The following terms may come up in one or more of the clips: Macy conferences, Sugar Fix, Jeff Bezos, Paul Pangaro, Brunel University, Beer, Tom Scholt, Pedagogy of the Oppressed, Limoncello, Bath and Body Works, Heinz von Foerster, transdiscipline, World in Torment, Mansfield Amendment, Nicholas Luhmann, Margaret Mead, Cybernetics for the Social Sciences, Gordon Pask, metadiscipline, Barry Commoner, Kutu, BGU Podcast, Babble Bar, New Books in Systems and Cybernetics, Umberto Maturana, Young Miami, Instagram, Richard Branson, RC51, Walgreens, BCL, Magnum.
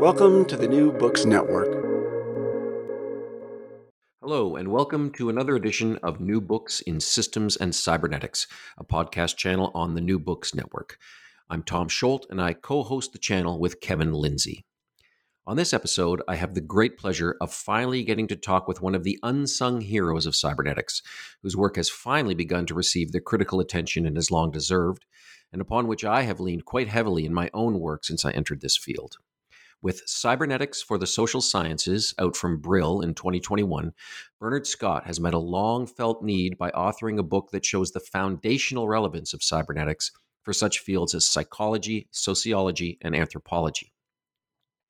Welcome to the New Books Network. Hello, and welcome to another edition of New Books in Systems and Cybernetics, a podcast channel on the New Books Network. I'm Tom Scholt, and I co-host the channel with Kevin Lindsay. On this episode, I have the great pleasure of finally getting to talk with one of the unsung heroes of cybernetics, whose work has finally begun to receive the critical attention it has long deserved, and upon which I have leaned quite heavily in my own work since I entered this field. With Cybernetics for the Social Sciences, out from Brill in 2021, Bernard Scott has met a long-felt need by authoring a book that shows the foundational relevance of cybernetics for such fields as psychology, sociology, and anthropology.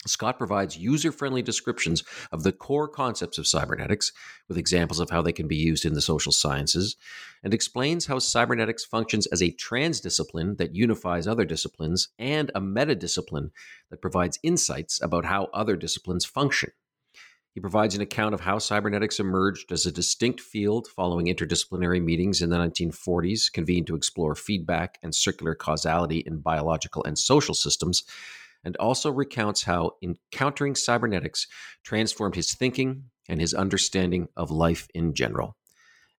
Scott provides user-friendly descriptions of the core concepts of cybernetics, with examples of how they can be used in the social sciences, and explains how cybernetics functions as a transdiscipline that unifies other disciplines and a meta-discipline that provides insights about how other disciplines function. He provides an account of how cybernetics emerged as a distinct field following interdisciplinary meetings in the 1940s, convened to explore feedback and circular causality in biological and social systems, and also recounts how encountering cybernetics transformed his thinking and his understanding of life in general.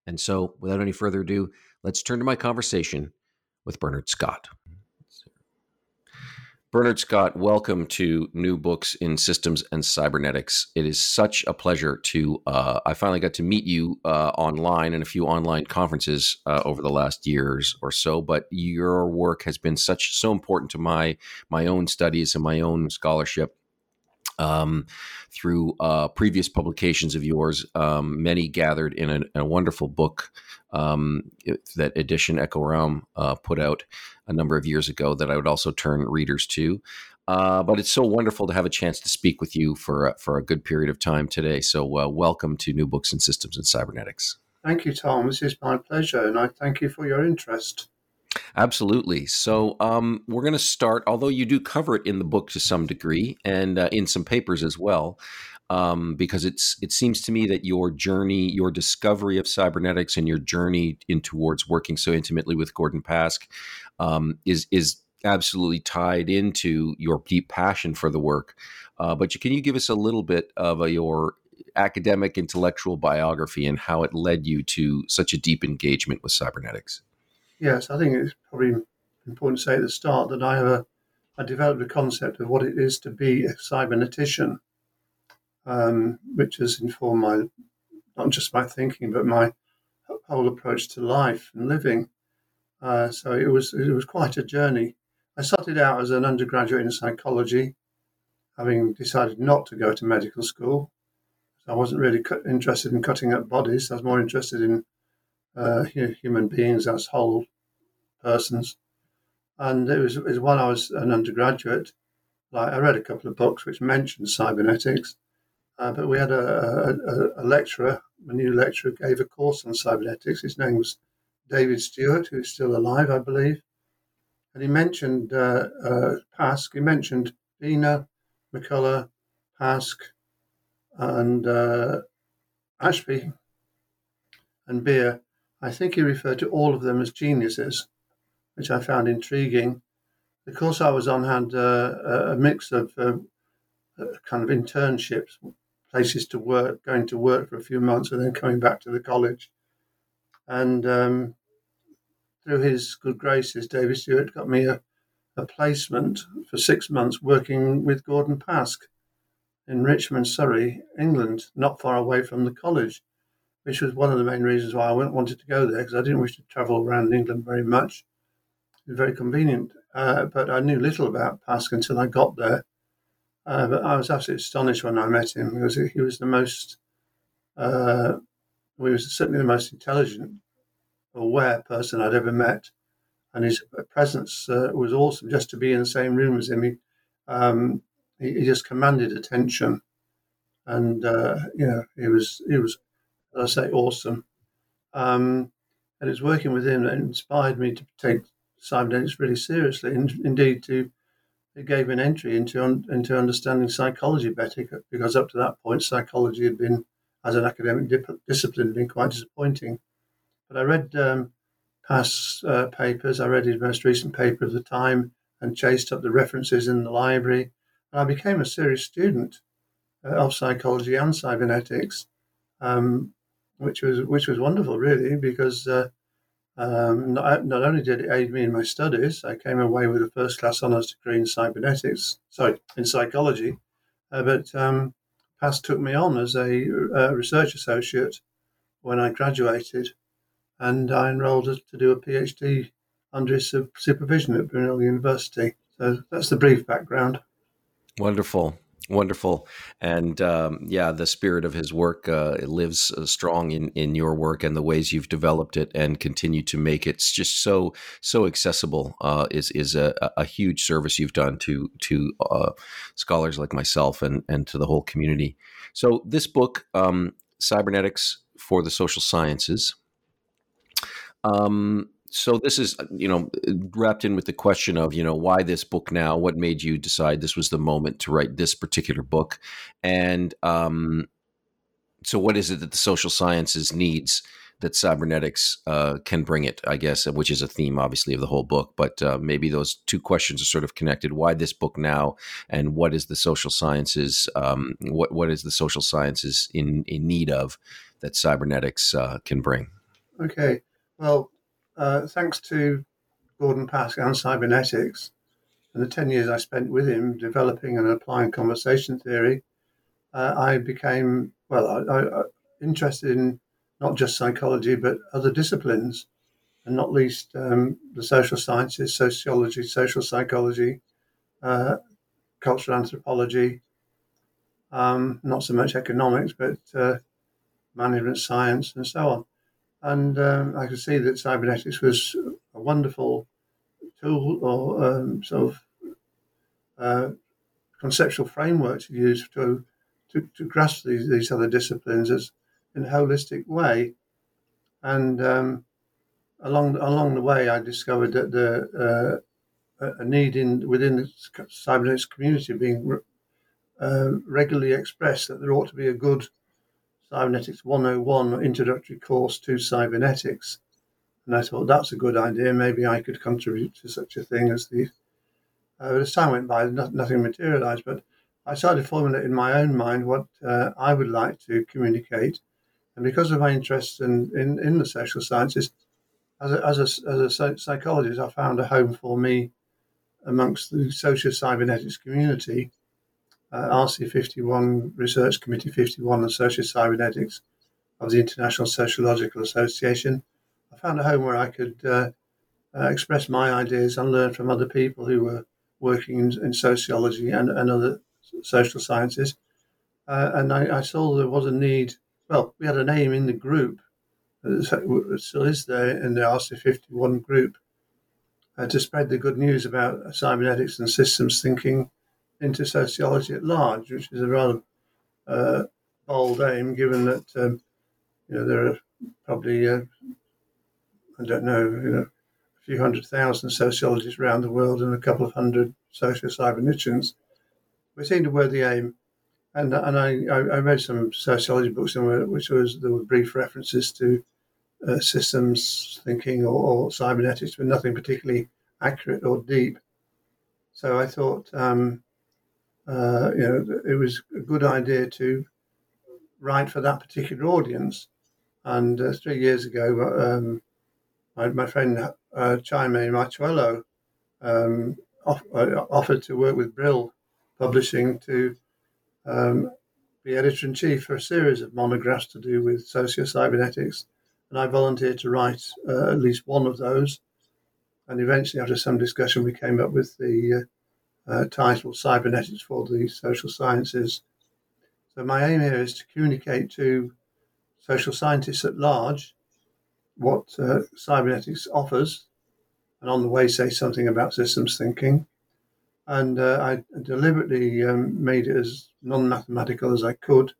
And so, without any further ado, let's turn to my conversation with Bernard Scott. Bernard Scott, welcome to New Books in Systems and Cybernetics. It is such a pleasure to, I finally got to meet you online in a few online conferences over the last years or so, but your work has been so important to my own studies and my own scholarship through previous publications of yours, many gathered in a wonderful book that edition Echo Realm put out a number of years ago that I would also turn readers to. But it's so wonderful to have a chance to speak with you for a good period of time today. So welcome to New Books in Systems and Cybernetics. Thank you, Tom. This is my pleasure, and I thank you for your interest. Absolutely. So we're going to start, although you do cover it in the book to some degree and in some papers as well, because it seems to me that your journey, your discovery of cybernetics and your journey in towards working so intimately with Gordon Pask is absolutely tied into your deep passion for the work. But can you give us a little bit of your academic intellectual biography and how it led you to such a deep engagement with cybernetics? Yes, I think it's probably important to say at the start that I developed a concept of what it is to be a cybernetician, which has informed not just my thinking, but my whole approach to life and living. So it was quite a journey. I started out as an undergraduate in psychology, having decided not to go to medical school. I wasn't really interested in cutting up bodies. I was more interested in human beings as whole persons. And it was when I was an undergraduate, I read a couple of books which mentioned cybernetics, but we had a lecturer, a new lecturer, gave a course on cybernetics. His name was David Stewart, who's still alive, I believe. And he mentioned Pask, he mentioned Beaner, McCullough, Pask, and Ashby, and Beer. I think he referred to all of them as geniuses, which I found intriguing. The course I was on had a mix of kind of internships, places to work, going to work for a few months and then coming back to the college. And through his good graces, David Stewart got me a, a placement for 6 months working with Gordon Pask in Richmond, Surrey, England, not far away from the college, which was one of the main reasons why I wanted to go there, because I didn't wish to travel around England very much. It was very convenient, but I knew little about Pask until I got there. But I was absolutely astonished when I met him, because he was certainly the most intelligent, aware person I'd ever met. And his presence was awesome. Just to be in the same room as him, he just commanded attention. And, he was, as I say, awesome. And it's working with him that inspired me to take cybernetics really seriously. It gave me an entry into understanding psychology better, because up to that point, psychology had been, as an academic discipline, had been quite disappointing. But I read Pask's papers. I read his most recent paper of the time and chased up the references in the library. And I became a serious student of psychology and cybernetics, which was wonderful, really, because not only did it aid me in my studies, I came away with a first-class honours degree in psychology, but Pask took me on as a research associate when I graduated, and I enrolled to do a PhD under his supervision at Brunel University. So that's the brief background. Wonderful. Wonderful. And the spirit of his work lives strong in your work and the ways you've developed it and continue to make it just so accessible is a huge service you've done to scholars like myself and to the whole community. So this book, Cybernetics for the Social Sciences, so this is, wrapped in with the question of, why this book now? What made you decide this was the moment to write this particular book? And so what is it that the social sciences needs that cybernetics can bring it, I guess, which is a theme, obviously, of the whole book. But maybe those two questions are sort of connected. Why this book now? And what is the social sciences? What is the social sciences in need of that cybernetics can bring? Okay, well, thanks to Gordon Pask and cybernetics, and the 10 years I spent with him developing and applying conversation theory, I became interested in not just psychology but other disciplines, and not least the social sciences, sociology, social psychology, cultural anthropology, not so much economics, but management science and so on. And I could see that cybernetics was a wonderful tool or conceptual framework to use to grasp these other disciplines as in a holistic way. And along the way, I discovered that the a need within the cybernetics community being regularly expressed, that there ought to be a good Cybernetics 101 introductory course to cybernetics. And I thought, that's a good idea. Maybe I could contribute to such a thing as these. But as time went by, nothing materialized. But I started formulating in my own mind what I would like to communicate. And because of my interest in the social sciences, as a psychologist, I found a home for me amongst the social cybernetics community. RC51, Research Committee 51 and Social Cybernetics of the International Sociological Association. I found a home where I could express my ideas and learn from other people who were working in sociology and other social sciences. And I saw there was a need. Well, we had a name in the group, it still is there in the RC51 group, to spread the good news about cybernetics and systems thinking into sociology at large, which is a rather bold aim, given that there are probably a few 100,000 sociologists around the world and a couple of 100 social cyberneticians. We seemed to wear the aim, and I read some sociology books there were brief references to systems thinking or cybernetics, but nothing particularly accurate or deep. So I thought, it was a good idea to write for that particular audience. And 3 years ago, my friend Chime Machuelo offered to work with Brill Publishing to be editor-in-chief for a series of monographs to do with socio-cybernetics. And I volunteered to write at least one of those. And eventually, after some discussion, we came up with the title Cybernetics for the Social Sciences. So my aim here is to communicate to social scientists at large what cybernetics offers, and on the way say something about systems thinking. And I deliberately made it as non-mathematical as I could,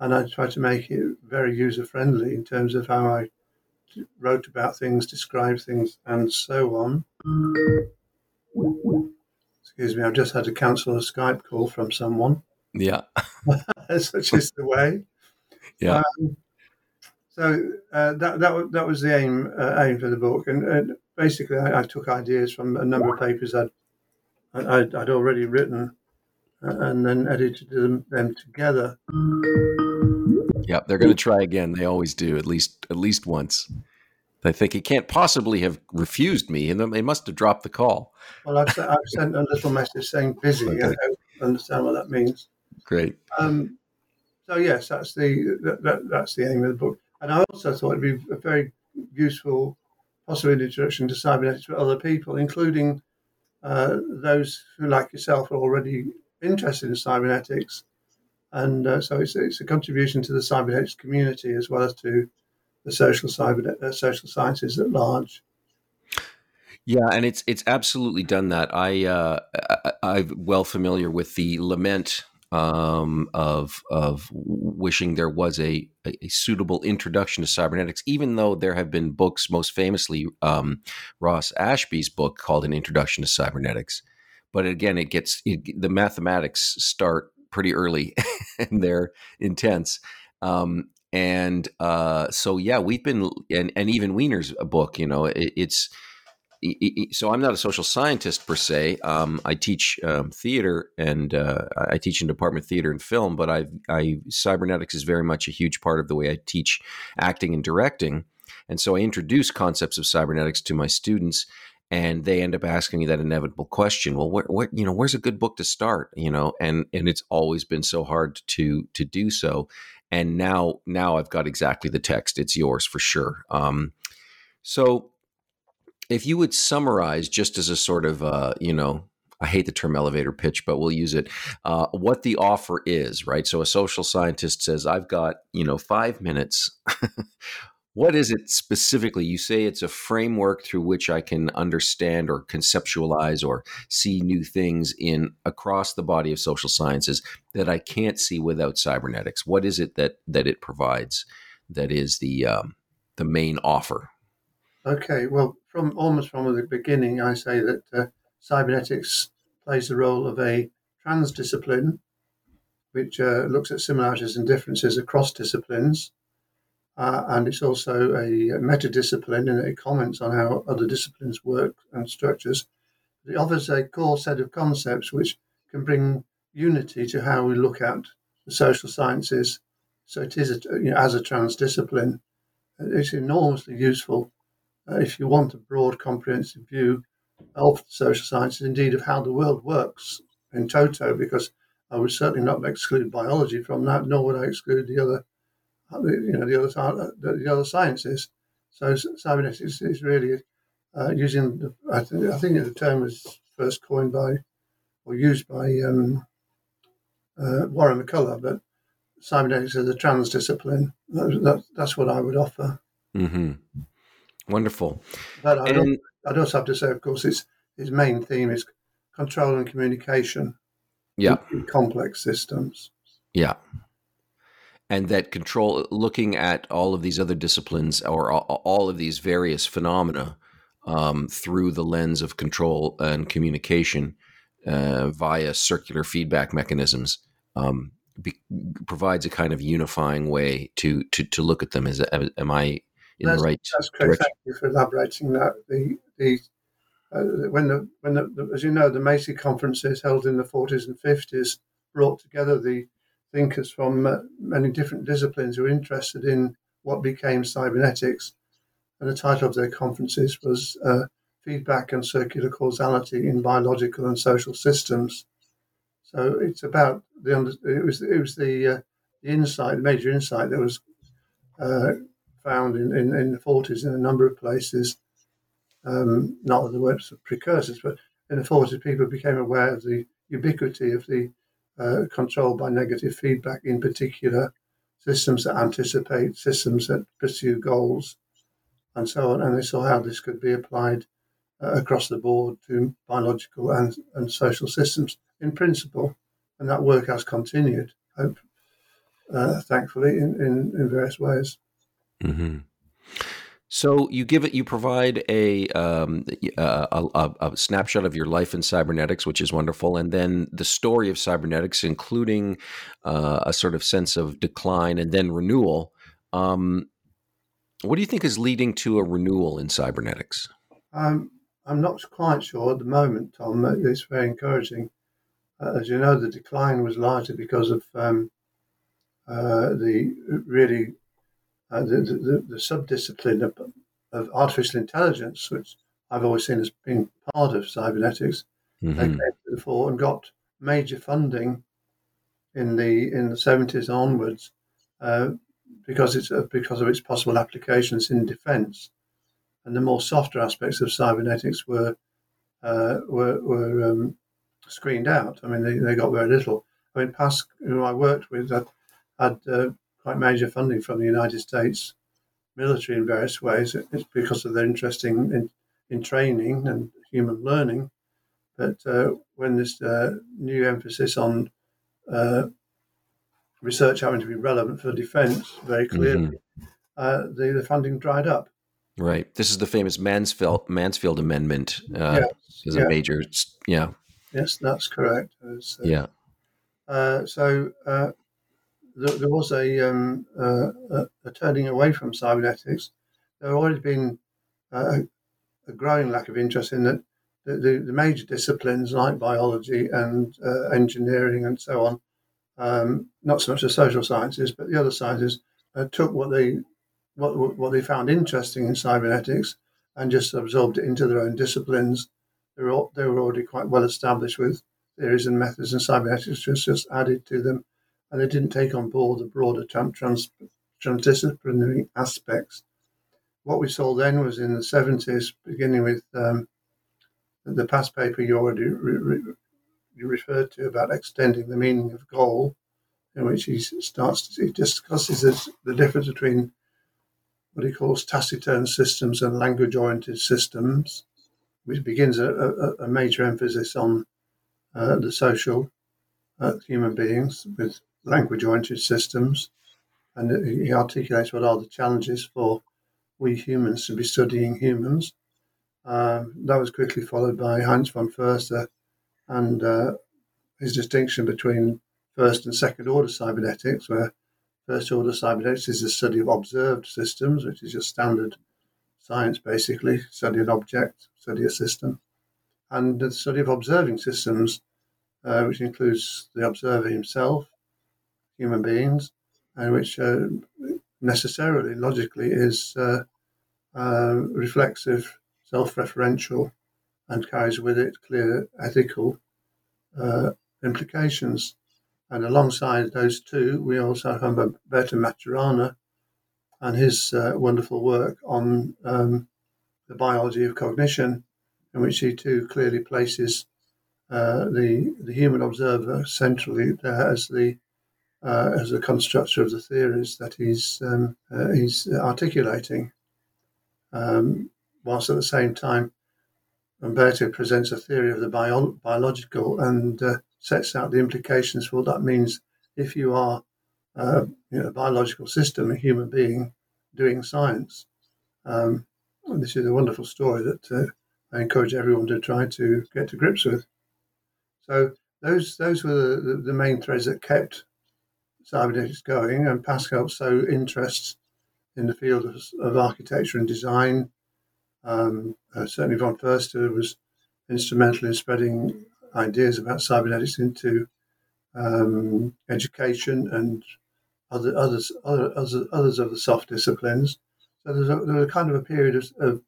and I tried to make it very user-friendly in terms of how I wrote about things, described things, and so on. Excuse me, I've just had to cancel a Skype call from someone. Yeah. Such is the way. Yeah. So that was the aim for the book. And basically, I took ideas from a number of papers I'd already written and then edited them together. Yeah, they're going to try again. They always do, at least once. They think he can't possibly have refused me, and then they must have dropped the call. Well, I've sent a little message saying busy. Okay. I don't understand what that means. Great. So yes, that's the aim of the book. And I also thought it'd be a very useful, possibly an introduction to cybernetics for other people, including those who, like yourself, are already interested in cybernetics, and so it's a contribution to the cybernetics community as well as to the social sciences at large. Yeah, and it's absolutely done that. I'm well familiar with the lament of wishing there was a suitable introduction to cybernetics, even though there have been books, most famously Ross Ashby's book called An Introduction to Cybernetics. But again, the mathematics start pretty early and they're intense. So we've been, and even Wiener's book, you know, so I'm not a social scientist per se. I teach theater, and I teach in department of theater and film. But cybernetics is very much a huge part of the way I teach acting and directing, and so I introduce concepts of cybernetics to my students, and they end up asking me that inevitable question: well, where's a good book to start? You know, and it's always been so hard to do so, and now I've got exactly the text. It's yours for sure. So. If you would summarize, just as a sort of, I hate the term elevator pitch, but we'll use it, what the offer is, right? So a social scientist says, I've got, 5 minutes. What is it specifically? You say it's a framework through which I can understand or conceptualize or see new things across the body of social sciences that I can't see without cybernetics. What is it that it provides that is the main offer? Okay, well, from the beginning, I say that cybernetics plays the role of a transdiscipline, which looks at similarities and differences across disciplines, and it's also a metadiscipline in that it comments on how other disciplines work and structures. It offers a core set of concepts which can bring unity to how we look at the social sciences. So it is, as a transdiscipline, it's enormously useful. If you want a broad, comprehensive view of social sciences, indeed of how the world works in toto, because I would certainly not exclude biology from that, nor would I exclude the other sciences. So cybernetics is really using I think the term was first coined by or used by Warren McCullough, but cybernetics as a transdiscipline. That's what I would offer. Mm-hmm. Wonderful. But I'd also have to say, of course, his main theme is control and communication. Yeah. In complex systems. Yeah. And that control, looking at all of these other disciplines or all of these various phenomena through the lens of control and communication via circular feedback mechanisms provides a kind of unifying way to look at them. That's correct. Thank you for elaborating that. As you know, the Macy conferences held in the 40s and 50s brought together the thinkers from many different disciplines who were interested in what became cybernetics. And the title of their conferences was feedback and circular causality in biological and social systems. So it's about the major insight that was found in the 40s in a number of places. Not that there were precursors, but in the 40s, people became aware of the ubiquity of the control by negative feedback, in particular systems that anticipate, systems that pursue goals, and so on. And they saw how this could be applied across the board to biological and social systems in principle. And that work has continued, thankfully, in various ways. Mm-hmm. So you provide a snapshot of your life in cybernetics, which is wonderful, and then the story of cybernetics, including a sort of sense of decline and then renewal. What do you think is leading to a renewal in cybernetics? I'm not quite sure at the moment, Tom. It's very encouraging. As you know, the decline was largely because of the sub-discipline of artificial intelligence, which I've always seen as being part of cybernetics. Mm-hmm. They came to the fore and got major funding in the 70s onwards because of its possible applications in defence, and the more softer aspects of cybernetics were screened out. I mean, they got very little. I mean, Pask, who I worked with, had quite major funding from the United States military in various ways. It's because of their interest in training and human learning. But when this new emphasis on research having to be relevant for defence, very clearly, mm-hmm. the funding dried up. Right. This is the famous Mansfield Amendment. Is a major. Yeah. Yes, that's correct. Yeah. So there was a turning away from cybernetics. There had always been a growing lack of interest in that the major disciplines like biology and engineering and so on, not so much the social sciences, but the other sciences took what they found interesting in cybernetics and just absorbed it into their own disciplines. They were already quite well established with theories and methods, and cybernetics was just added to them. And they didn't take on board the broader transdisciplinary aspects. What we saw then was in the 70s, beginning with the past paper you already referred to about extending the meaning of goal, in which he discusses the difference between what he calls taciturn systems and language-oriented systems, which begins a major emphasis on the social human beings with language-oriented systems, and he articulates what are the challenges for we humans to be studying humans. That was quickly followed by Heinz von Foerster and his distinction between first and second order cybernetics, where first order cybernetics is the study of observed systems, which is just standard science basically, study an object, study a system, and the study of observing systems, which includes the observer himself, human beings, and which necessarily, logically, is reflexive, self-referential, and carries with it clear ethical implications. And alongside those two, we also have Umberto Maturana and his wonderful work on the biology of cognition, in which he too clearly places the human observer centrally there as the constructor of the theories that he's articulating, whilst at the same time Umberto presents a theory of the biological and sets out the implications for what that means if you are a biological system, a human being doing science. And this is a wonderful story that I encourage everyone to try to get to grips with. So those were the main threads that kept cybernetics going, and Pascal so interests in the field of architecture and design. Certainly von Foerster was instrumental in spreading ideas about cybernetics into education and others of the soft disciplines. So there was a kind of a period of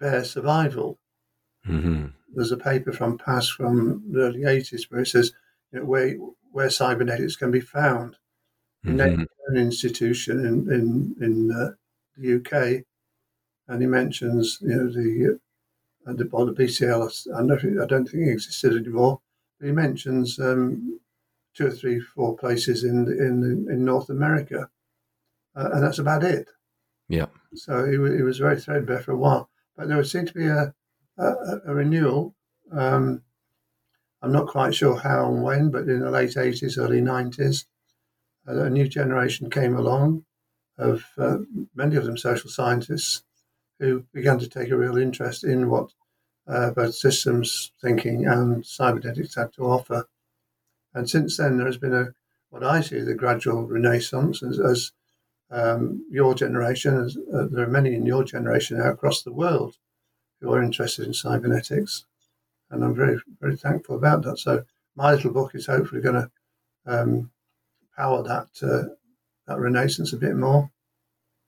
bare survival Mm-hmm. There's a paper from Pask from the early 80s where it says, you know, where cybernetics can be found. Mm-hmm. An institution in the UK, and he mentions, you know, the BCL. I don't think it existed anymore. But he mentions 2 or 3, 4 places in North America, and that's about it. Yeah. So it was very threadbare for a while, but there would seem to be a renewal. I'm not quite sure how and when, but in the late 80s, early 90s. A new generation came along of many of them social scientists who began to take a real interest in what both systems thinking and cybernetics had to offer. And since then, there has been what I see as a gradual renaissance as your generation, there are many in your generation now across the world who are interested in cybernetics. And I'm very, very thankful about that. So my little book is hopefully going to power that renaissance a bit more.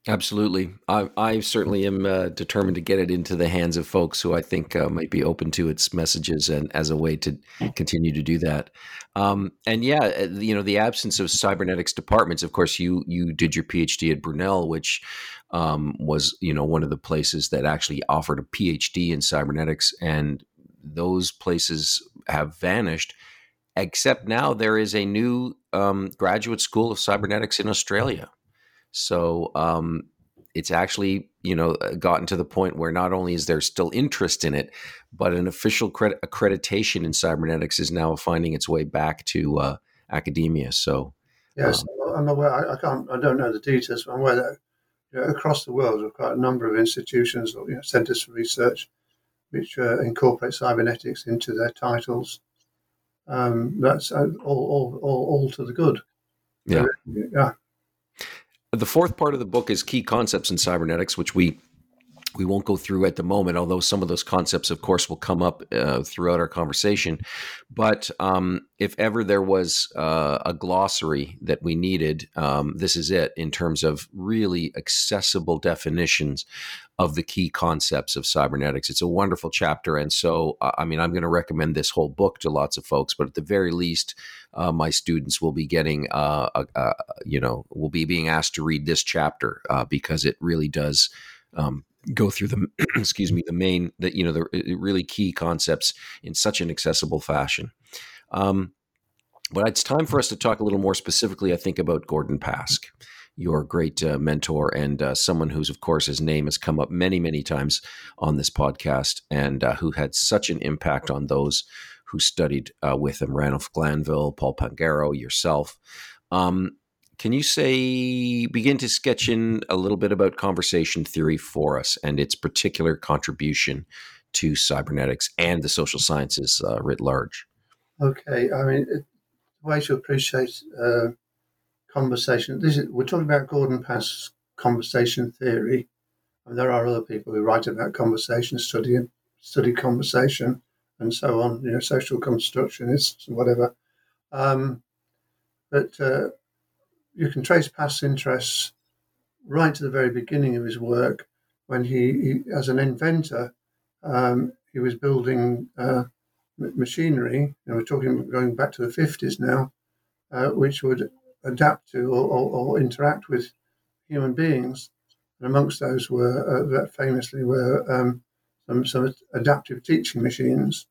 Absolutely. I certainly am determined to get it into the hands of folks who I think might be open to its messages and as a way to continue to do that. And yeah, you know, the absence of cybernetics departments, of course, you did your PhD at Brunel, which was, you know, one of the places that actually offered a PhD in cybernetics, and those places have vanished, except now there is a new graduate school of cybernetics in Australia. So it's actually, you know, gotten to the point where not only is there still interest in it, but an official accreditation in cybernetics is now finding its way back to academia. So yes, I'm aware. I don't know the details, but I'm aware that, you know, across the world there are quite a number of institutions or, you know, centers for research which incorporate cybernetics into their titles. That's all to the good. Yeah. Yeah. The fourth part of the book is key concepts in cybernetics, which we won't go through at the moment, although some of those concepts, of course, will come up throughout our conversation. But if ever there was a glossary that we needed, this is it in terms of really accessible definitions of the key concepts of cybernetics. It's a wonderful chapter. And so, I mean, I'm going to recommend this whole book to lots of folks, but at the very least, my students will be getting, will be being asked to read this chapter because it really does go through the really key concepts in such an accessible fashion. But it's time for us to talk a little more specifically, I think, about Gordon Pask, your great mentor and someone who's, of course, his name has come up many, many times on this podcast, and who had such an impact on those who studied with him, Ranulph Glanville, Paul Pangaro, yourself. Can you begin to sketch in a little bit about conversation theory for us and its particular contribution to cybernetics and the social sciences writ large? Okay. I mean, the way to appreciate conversation, we're talking about Gordon Pask's conversation theory. And there are other people who write about conversation, study conversation, and so on, you know, social constructionists and whatever. But you can trace Pask's interests right to the very beginning of his work when he as an inventor, he was building machinery, and we're talking going back to the 50s now, which would adapt to or interact with human beings. And amongst those were famously some adaptive teaching machines.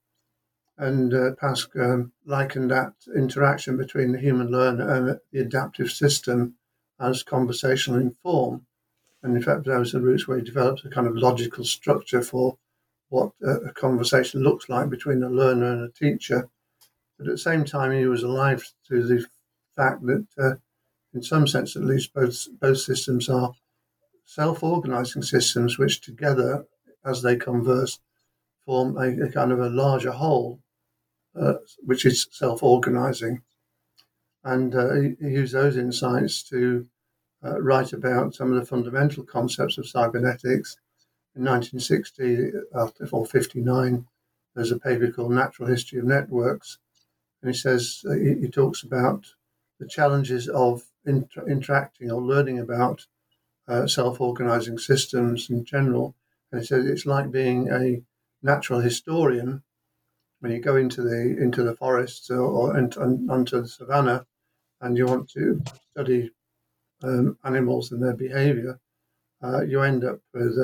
And Pask likened that interaction between the human learner and the adaptive system as conversational in form. And in fact, those are the roots where he developed a kind of logical structure for what a conversation looks like between a learner and a teacher. But at the same time, he was alive to the fact that, in some sense at least, both systems are self-organizing systems which together, as they converse, form a kind of a larger whole, which is self-organising. And he used those insights to write about some of the fundamental concepts of cybernetics. In 1960 or 59, there's a paper called Natural History of Networks. And he says, he talks about the challenges of interacting or learning about self-organising systems in general. And he says it's like being a natural historian, when you go into the forests or onto the savannah, and you want to study animals and their behaviour, you end up with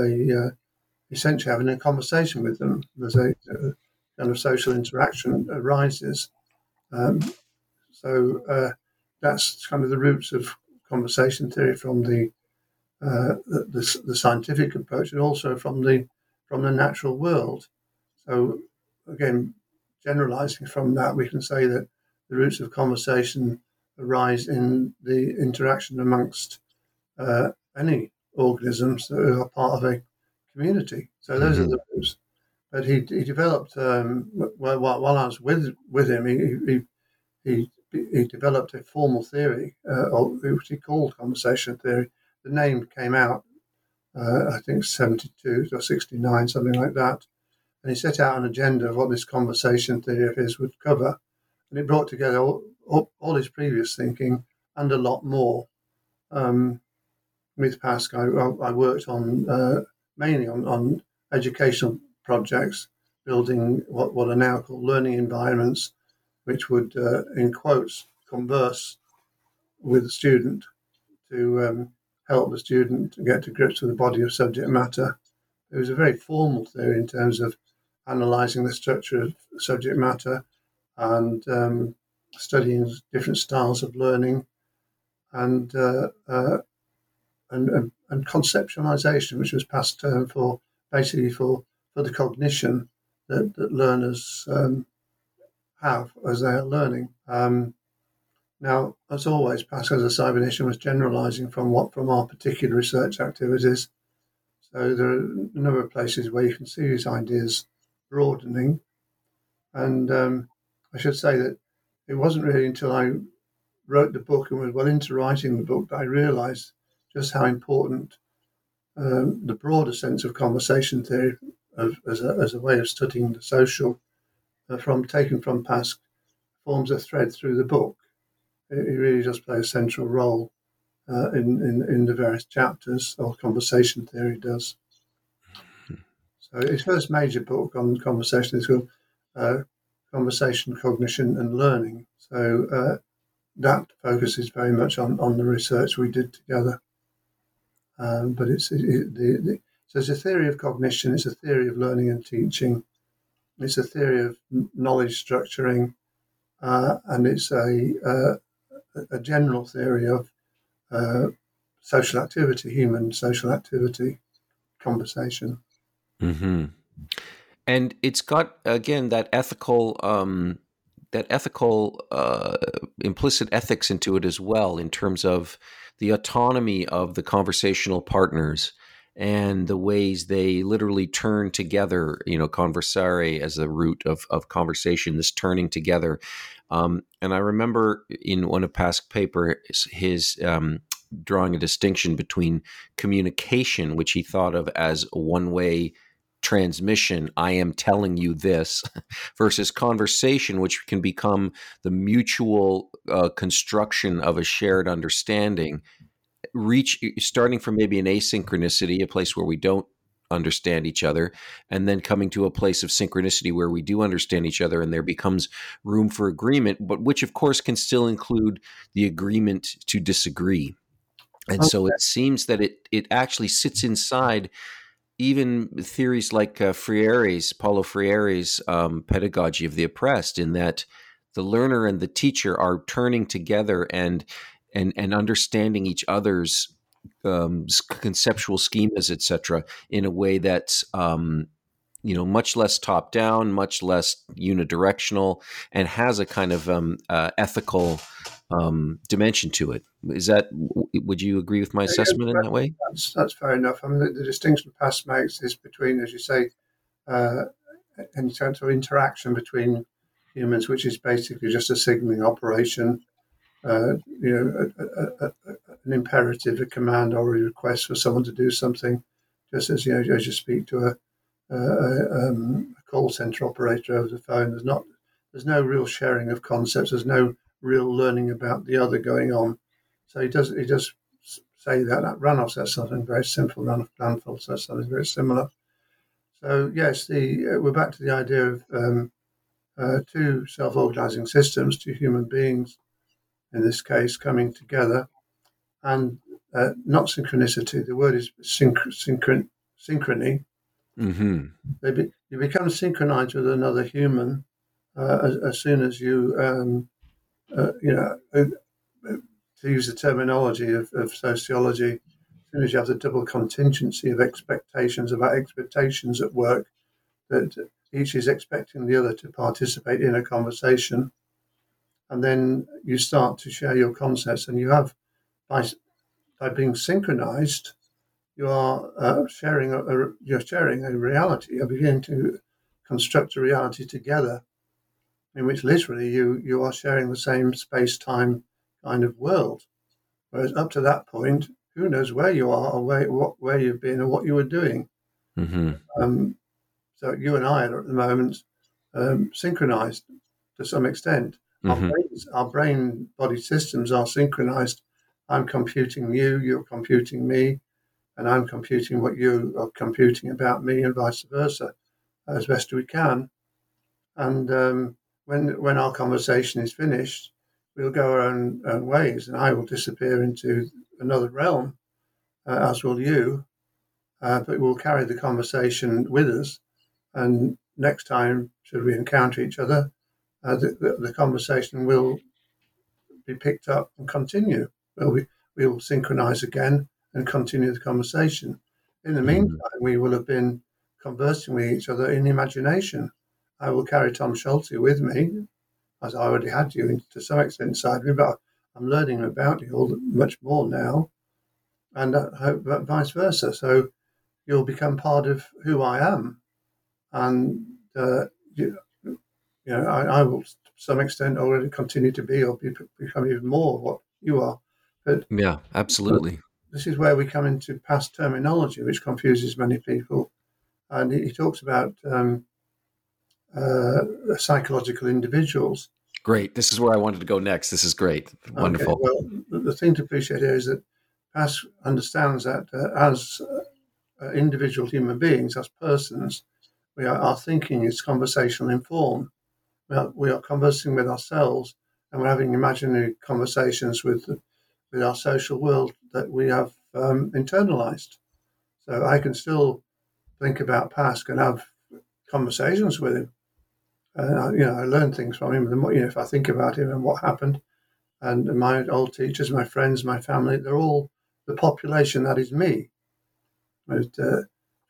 essentially having a conversation with them. There's a kind of social interaction that arises. So that's kind of the roots of conversation theory from the scientific approach, and also from the natural world. So again, generalising from that, we can say that the roots of conversation arise in the interaction amongst any organisms that are part of a community. So those are the roots. But he developed while I was with him, he developed a formal theory, which he called conversation theory. The name came out, I think, 72 or 69, something like that. And he set out an agenda of what this conversation theory of his would cover. And it brought together all his previous thinking and a lot more. With Pask, I worked on mainly on educational projects, building what are now called learning environments, which would, in quotes, converse with the student to help the student to get to grips with the body of subject matter. It was a very formal theory in terms of analysing the structure of subject matter and studying different styles of learning and conceptualisation, which was past term for the cognition that learners have as they are learning. Now, as always, Pask as a cybernetician was generalising from our particular research activities. So there are a number of places where you can see his ideas broadening. And I should say that it wasn't really until I wrote the book and was well into writing the book that I realised just how important the broader sense of conversation theory as a way of studying the social, taken from Pask, forms a thread through the book. It really does play a central role in the various chapters, or conversation theory does. So his first major book on conversation is called Conversation, Cognition, and Learning. So that focuses very much on the research we did together. But it's a theory of cognition, it's a theory of learning and teaching, it's a theory of knowledge structuring, and it's a general theory of social activity, human social activity, conversation. Mm-hmm. And it's got, again, that ethical implicit ethics into it as well, in terms of the autonomy of the conversational partners and the ways they literally turn together, conversare as the root of conversation, this turning together. And I remember in one of Pask's papers, his drawing a distinction between communication, which he thought of as a one-way transmission, I am telling you this, versus conversation, which can become the mutual construction of a shared understanding, starting from maybe an asynchronicity, a place where we don't understand each other, and then coming to a place of synchronicity where we do understand each other, and there becomes room for agreement, but which of course can still include the agreement to disagree. And so it seems that it actually sits inside even theories like Paulo Freire's Pedagogy of the Oppressed, in that the learner and the teacher are turning together and understanding each other's conceptual schemas, etc., in a way that's much less top down, much less unidirectional, and has a kind of ethical dimension to it. Would you agree with my assessment in that way? That's fair enough. I mean, the distinction Pask makes is between, as you say, any type of interaction between humans, which is basically just a signaling operation, an imperative, a command, or a request for someone to do something, just as you speak to a call center operator over the phone. There's no real sharing of concepts. There's no real learning about the other going on. So he does say that Ranulph says something very similar. So yes, we're back to the idea of two self-organizing systems, two human beings, in this case, coming together, and not synchronicity. The word is synchrony. Mm-hmm. You become synchronized with another human as soon as you, to use the terminology of sociology, as soon as you have the double contingency of expectations about expectations at work, that each is expecting the other to participate in a conversation, and then you start to share your concepts, and you have, by being synchronized, you are sharing a reality. You're beginning to construct a reality together, in which literally you are sharing the same space-time kind of world. Whereas up to that point, who knows where you are, or where you've been, or what you were doing. Mm-hmm. So you and I are at the moment synchronized to some extent. Mm-hmm. Our brain-body systems are synchronized. I'm computing you, you're computing me, and I'm computing what you are computing about me, and vice versa, as best we can. And when our conversation is finished, we'll go our own ways, and I will disappear into another realm, as will you, but we'll carry the conversation with us. And next time, should we encounter each other, the conversation will be picked up and continue. We'll synchronize again and continue the conversation. In the meantime, we will have been conversing with each other in imagination. I will carry Tom Schulte with me, as I already had you to some extent inside me, but I'm learning about you all much more now, and I hope vice versa. So you'll become part of who I am, and I will to some extent already continue to be, or become even more of what you are. But yeah, absolutely. This is where we come into past terminology, which confuses many people. And he talks about psychological individuals. Great. This is where I wanted to go next. This is great. Wonderful. Okay, well, the thing to appreciate here is that Pask understands that as individual human beings, as persons, our thinking is conversational in form. We are conversing with ourselves, and we're having imaginary conversations with our social world that we have internalized. So I can still think about Pask and have conversations with him. I learn things from him. The more, if I think about him and what happened, and my old teachers, my friends, my family, they're all the population that is me. But,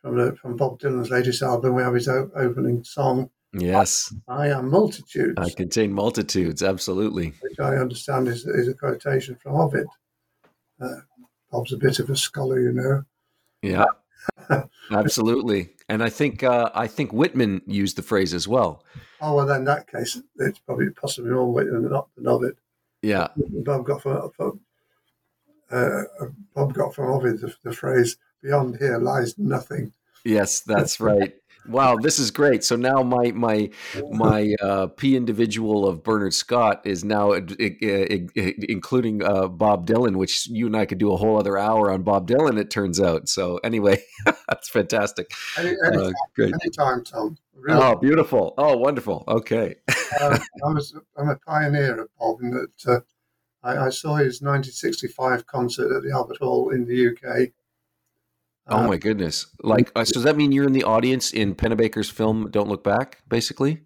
from Bob Dylan's latest album, we have his opening song. Yes, I am multitudes. I contain multitudes, absolutely. Which I understand is a quotation from Ovid. Bob's a bit of a scholar, you know. Yeah. Absolutely, and I think Whitman used the phrase as well. Oh well, then in that case, it's probably possibly more Whitman than Ovid. Yeah, Bob got from Ovid the phrase "Beyond here lies nothing." Yes, that's right. Wow, this is great. So now my P individual of Bernard Scott is now including Bob Dylan, which you and I could do a whole other hour on Bob Dylan, it turns out. So anyway, that's fantastic. Anytime, Tom. Really. Oh, beautiful. Oh, wonderful. Okay. I'm a pioneer of Bob in that I saw his 1965 concert at the Albert Hall in the UK. Oh my goodness! So does that mean you're in the audience in Pennebaker's film "Don't Look Back," basically?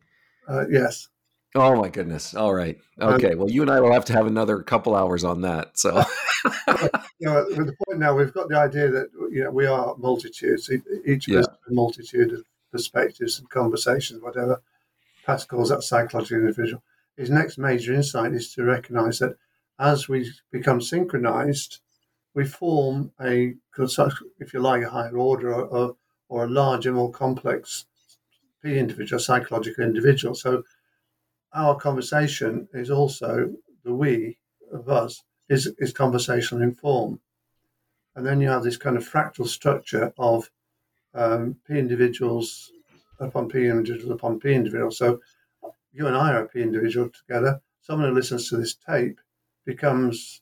Yes. Oh my goodness! All right. Okay. Well, you and I will have to have another couple hours on that. So, the point now we've got the idea that we are multitudes. Each of us has a multitude of perspectives and conversations, whatever. Pask calls that psychological individual. His next major insight is to recognise that as we become synchronised, we form a, if you like, a higher order or a larger, more complex P individual, psychological individual. So our conversation is also the we of us is conversational in form. And then you have this kind of fractal structure of P individuals upon P individual upon P individual. So you and I are a P individual together. Someone who listens to this tape becomes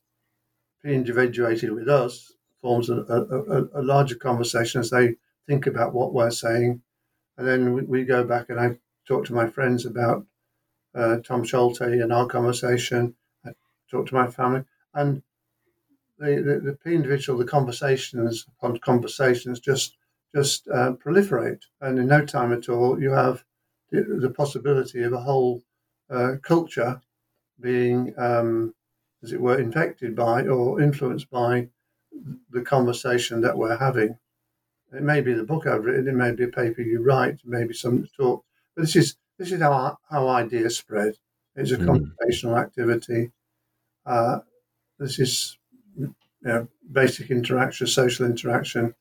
individuated with us, forms a larger conversation as they think about what we're saying And then we go back and I talk to my friends about Tom Schulte and our conversation. I talk to my family. And the individual, the conversations upon conversations just proliferate. And in no time at all, you have the possibility of a whole culture being, as it were, infected by or influenced by the conversation that we're having. It may be the book I've written, it may be a paper you write, maybe some talk, but this is how ideas spread. It's a conversational activity. This is basic interaction, social interaction,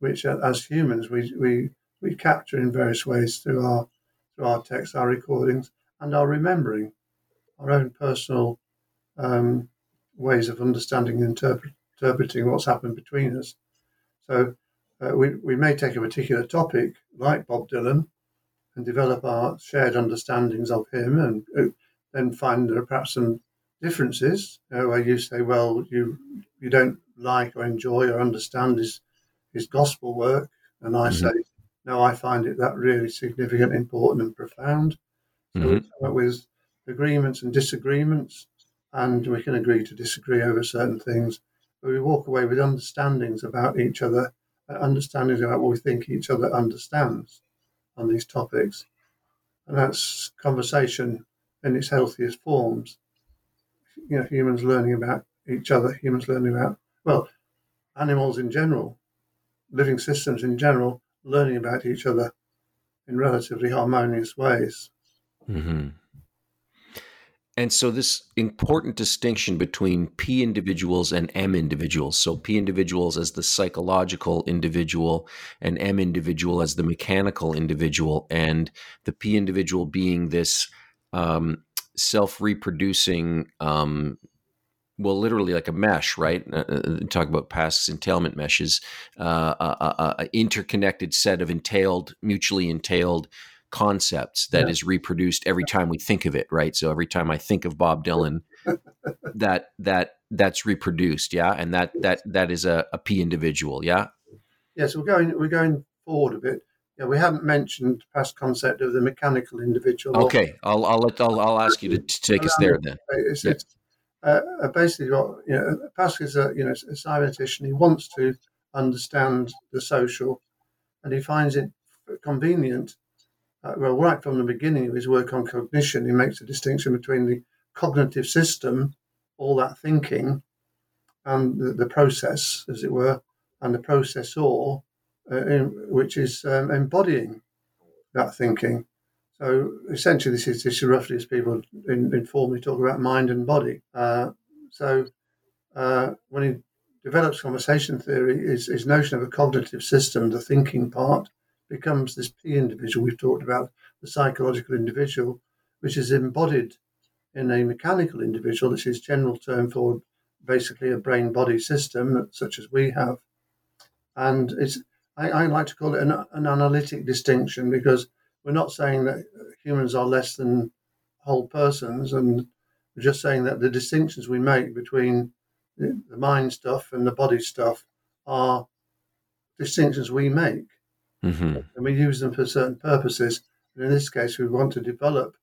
which as humans we capture in various ways through our texts, our recordings, and our remembering, our own personal ways of understanding and interpreting what's happened between us. So we may take a particular topic like Bob Dylan and develop our shared understandings of him, and then find there are perhaps some differences where you say, well, you don't like or enjoy or understand his gospel work, and I say, no, I find it that really significant, important, and profound. So we come up with agreements and disagreements, and we can agree to disagree over certain things, but we walk away with understandings about each other, understandings about what we think each other understands on these topics. And that's conversation in its healthiest forms. You know, humans learning about each other, humans learning about, well, animals in general, living systems in general, learning about each other in relatively harmonious ways. Mm-hmm. And so this important distinction between P individuals and M individuals, so P individuals as the psychological individual and M individual as the mechanical individual, and the P individual being this self-reproducing, well, literally like a mesh, right? Talk about Pask's entailment meshes, an interconnected set of mutually entailed concepts that is reproduced every time we think of it, right? So every time I think of Bob Dylan, that's reproduced, and that is a P individual, So we're going forward a bit. Yeah, we haven't mentioned the past concept of the mechanical individual. Okay, I'll ask you to take us there then. It's basically what Pask is a cybernetician. He wants to understand the social, and he finds it convenient. Well, right from the beginning of his work on cognition, he makes a distinction between the cognitive system, all that thinking, and the process, as it were, and the processor, which is embodying that thinking. So essentially, this is roughly as people informally talk about mind and body. So when he develops conversation theory, his notion of a cognitive system, the thinking part, becomes this P individual we've talked about, the psychological individual, which is embodied in a mechanical individual. This is general term for basically a brain-body system, such as we have. And I like to call it an analytic distinction, because we're not saying that humans are less than whole persons, and we're just saying that the distinctions we make between the mind stuff and the body stuff are distinctions we make. Mm-hmm. And we use them for certain purposes. And in this case, we want to develop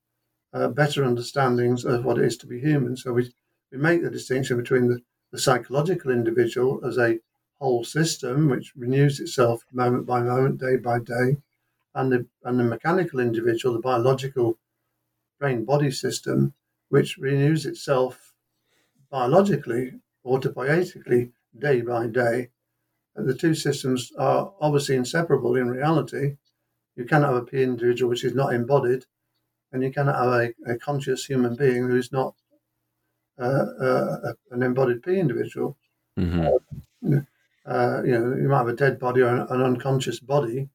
better understandings of what it is to be human. So we make the distinction between the psychological individual as a whole system, which renews itself moment by moment, day by day, and the mechanical individual, the biological brain-body system, which renews itself biologically, autopoietically, day by day. The two systems are obviously inseparable in reality. You cannot have a P individual which is not embodied, and you cannot have a conscious human being who is not an embodied P individual. Mm-hmm. You might have a dead body or an unconscious body,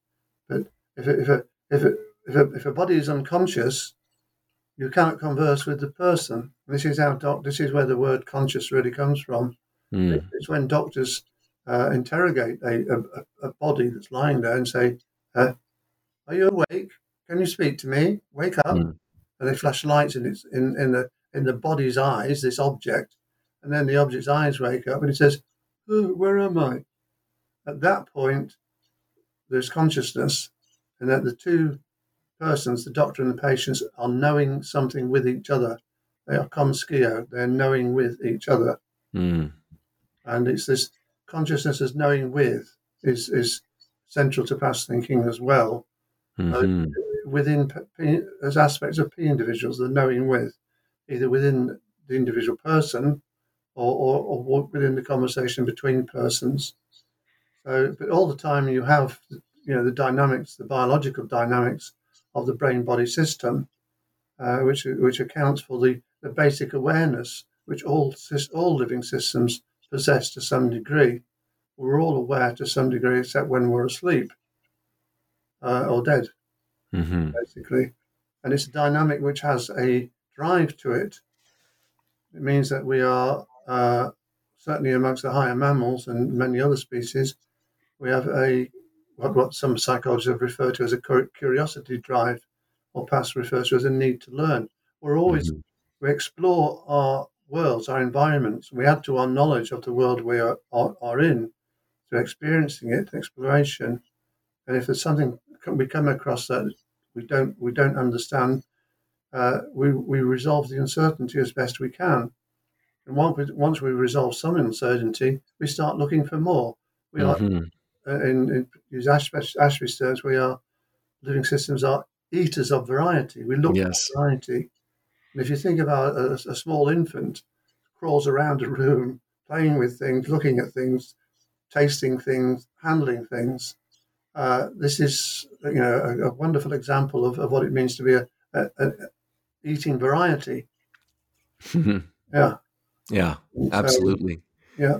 but if a body is unconscious, you cannot converse with the person. This is where the word conscious really comes from. Mm. It's when doctors interrogate a body that's lying there and say, are you awake? Can you speak to me? Wake up. Mm. And they flash lights in the body's eyes, this object, and then the object's eyes wake up and it says, where am I? At that point, there's consciousness. and that the two persons, the doctor and the patients, are knowing something with each other. They are comscio, they're knowing with each other. Mm. And it's this consciousness as knowing with is central to past thinking as well. Mm-hmm. Within as aspects of P individuals, the knowing with, either within the individual person or within the conversation between persons. So, but all the time you have, you know, the dynamics, the biological dynamics of the brain-body system, which accounts for the basic awareness which all living systems possess to some degree. We're all aware to some degree, except when we're asleep or dead, mm-hmm. basically. And it's a dynamic which has a drive to it. It means that we are, certainly amongst the higher mammals and many other species, we have what some psychologists have referred to as a curiosity drive, or Pask refers to as a need to learn. We're always, mm-hmm. we explore our worlds, our environments. We add to our knowledge of the world we are in through experiencing it, exploration. And if there's something we come across that we don't understand, we resolve the uncertainty as best we can. And once we resolve some uncertainty, we start looking for more. We mm-hmm. are, in Ashby's terms, living systems are eaters of variety. We look yes. for variety. And if you think about a small infant crawls around a room, playing with things, looking at things, tasting things, handling things, this is a wonderful example of what it means to be a eating variety. Yeah. Yeah, absolutely. Yeah.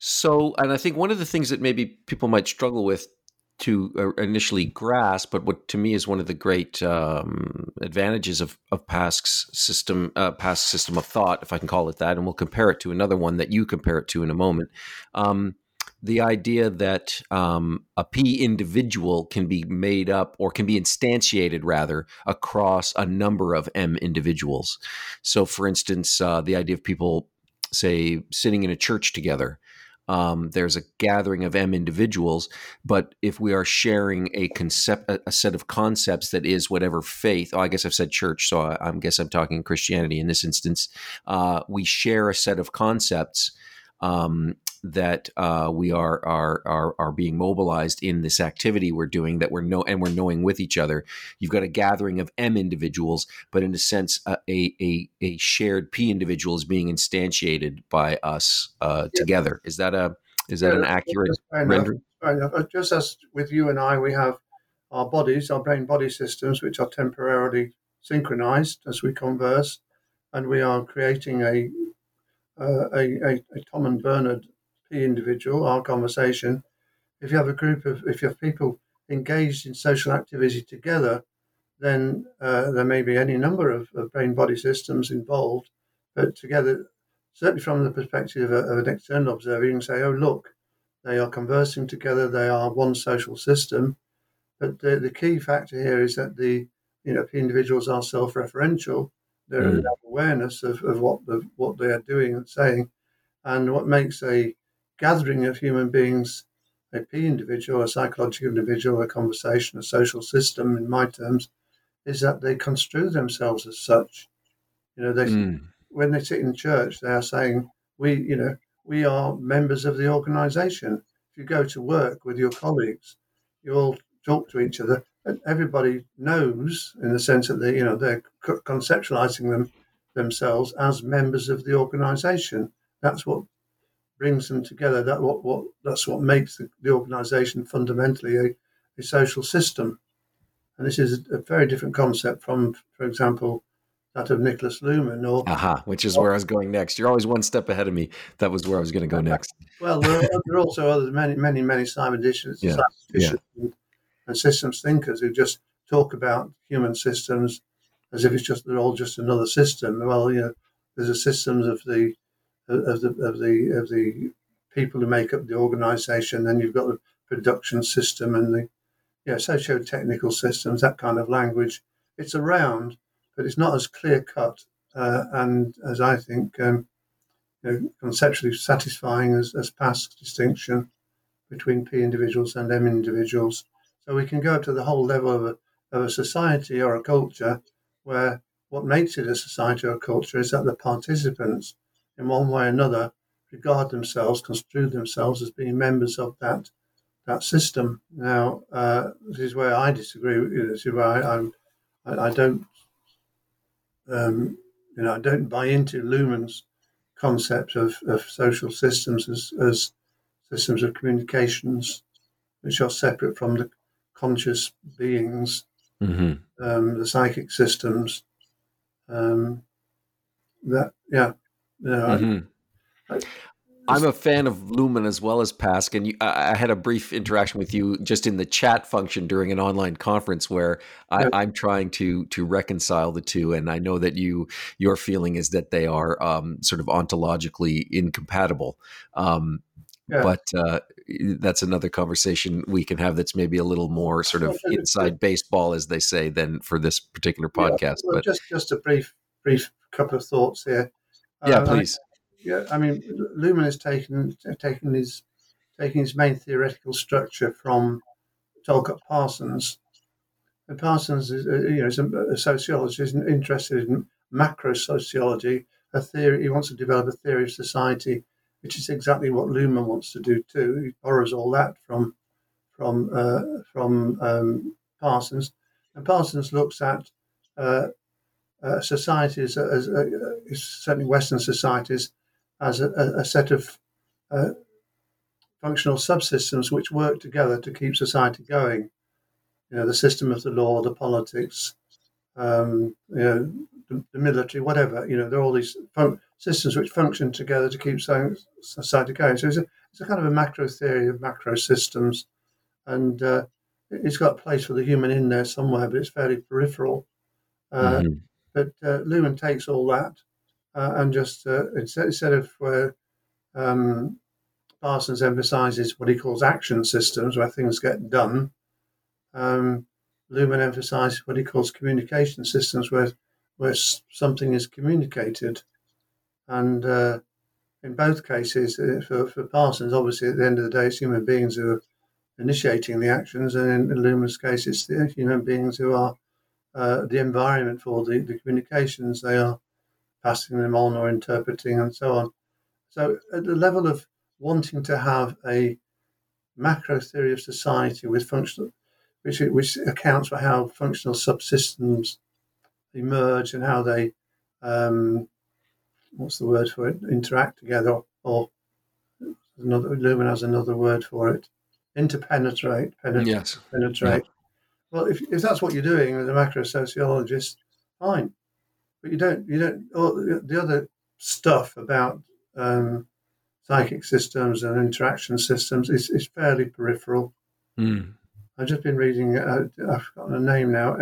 So, and I think one of the things that maybe people might struggle with to initially grasp, but what to me is one of the great advantages of Pask's system of thought, if I can call it that, and we'll compare it to another one that you compare it to in a moment. The idea that a P individual can be made up or can be instantiated rather across a number of M individuals. So, for instance, the idea of people, say, sitting in a church together. There's a gathering of M individuals, but if we are sharing a set of concepts that is whatever faith, I guess I've said church, so I guess I'm talking Christianity in this instance, we share a set of concepts that we are being mobilized in this activity we're doing that we're knowing with each other. You've got a gathering of M individuals, but in a sense, a shared P individual is being instantiated by us together. Is that an accurate rendering? Just as with you and I, we have our bodies, our brain-body systems, which are temporarily synchronized as we converse, and we are creating a Tom and Bernard P individual, our conversation. If you have people engaged in social activity together, then there may be any number of brain-body systems involved. But together, certainly from the perspective of an external observer, you can say, oh, look, they are conversing together, they are one social system. But the key factor here is that P individuals are self-referential. They're in awareness of what they are doing and saying. And what makes a gathering of human beings, a P individual, a psychological individual, a conversation, a social system, in my terms, is that they construe themselves as such. When they sit in church, they are saying, we are members of the organisation. If you go to work with your colleagues, you all talk to each other. And everybody knows, in the sense that they're conceptualizing themselves as members of the organisation. That's what brings them together. That's what makes the organisation fundamentally a social system. And this is a very different concept from, for example, that of Nicholas Luhmann. Which is where I was going next. You're always one step ahead of me. That was where I was going to go next. Well, there are also other many cyberneticians. And systems thinkers who just talk about human systems as if they're all just another system. Well, there's a systems of the people who make up the organisation. Then you've got the production system and the socio-technical systems. That kind of language. It's around, but it's not as clear-cut and as I think conceptually satisfying as Pask's distinction between P individuals and M individuals. So we can go to the whole level of a society or a culture where what makes it a society or a culture is that the participants, in one way or another, regard themselves, construe themselves as being members of that system. Now, this is where I disagree with you. This is where I don't buy into Luhmann's concept of social systems as systems of communications which are separate from the conscious beings, mm-hmm. The psychic systems. I'm a fan of Luhmann as well as Pask, and I had a brief interaction with you just in the chat function during an online conference where I'm trying to reconcile the two, and I know that your feeling is that they are sort of ontologically incompatible. But that's another conversation we can have that's maybe a little more sort of inside baseball, as they say, than for this particular podcast. Well, but just a brief couple of thoughts here. Please. Luhmann is taking his main theoretical structure from Talcott Parsons, and Parsons is is a sociologist interested in macro sociology. A theory he wants to develop a theory of society, which is exactly what Luhmann wants to do too. He borrows all that from Parsons, and Parsons looks at societies as certainly Western societies as a set of functional subsystems which work together to keep society going. The system of the law, the politics, the military, whatever. There are all these systems which function together to keep society going. So it's a kind of a macro theory of macro systems, and it's got a place for the human in there somewhere, but it's fairly peripheral. Mm-hmm. But Luhmann takes all that and just instead of where Parsons emphasizes what he calls action systems, where things get done, Luhmann emphasizes what he calls communication systems, where something is communicated. And in both cases, for Parsons, obviously at the end of the day, it's human beings who are initiating the actions, and in Luhmann's case, it's the human beings who are the environment for the communications. They are passing them on or interpreting and so on. So at the level of wanting to have a macro theory of society with functional, which accounts for how functional subsystems emerge and how they, interact together, or Luhmann has another word for it, interpenetrate. Penetrate. Yeah. Well, if that's what you're doing as a macro sociologist, fine. But you don't. All the other stuff about psychic systems and interaction systems is fairly peripheral. Mm. I've just been reading. I've forgotten her name now.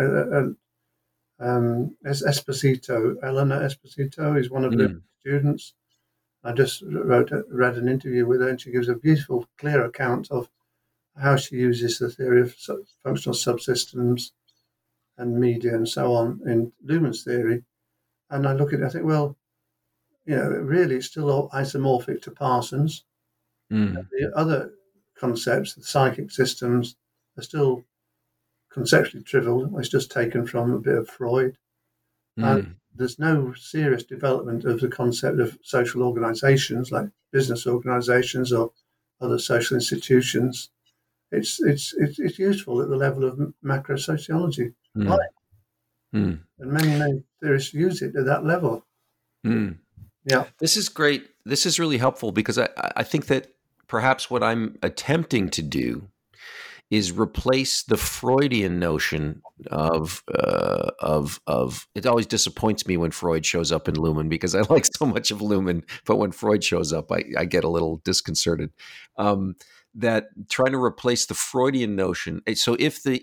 Esposito, Elena Esposito, is one of the students. I just read an interview with her, and she gives a beautiful, clear account of how she uses the theory of functional subsystems and media and so on in Luhmann's theory. And I look at it, I think, well, really it's still isomorphic to Parsons. Mm. The other concepts, the psychic systems, are still conceptually trivial. It's just taken from a bit of Freud. Mm. And there's no serious development of the concept of social organisations like business organisations or other social institutions. It's useful at the level of macro sociology, and many theorists use it at that level. Mm. Yeah, this is great. This is really helpful because I think that perhaps what I'm attempting to do is replace the Freudian notion of it always disappoints me when Freud shows up in Luhmann because I like so much of Luhmann, but when Freud shows up, I get a little disconcerted. That trying to replace the Freudian notion. So if the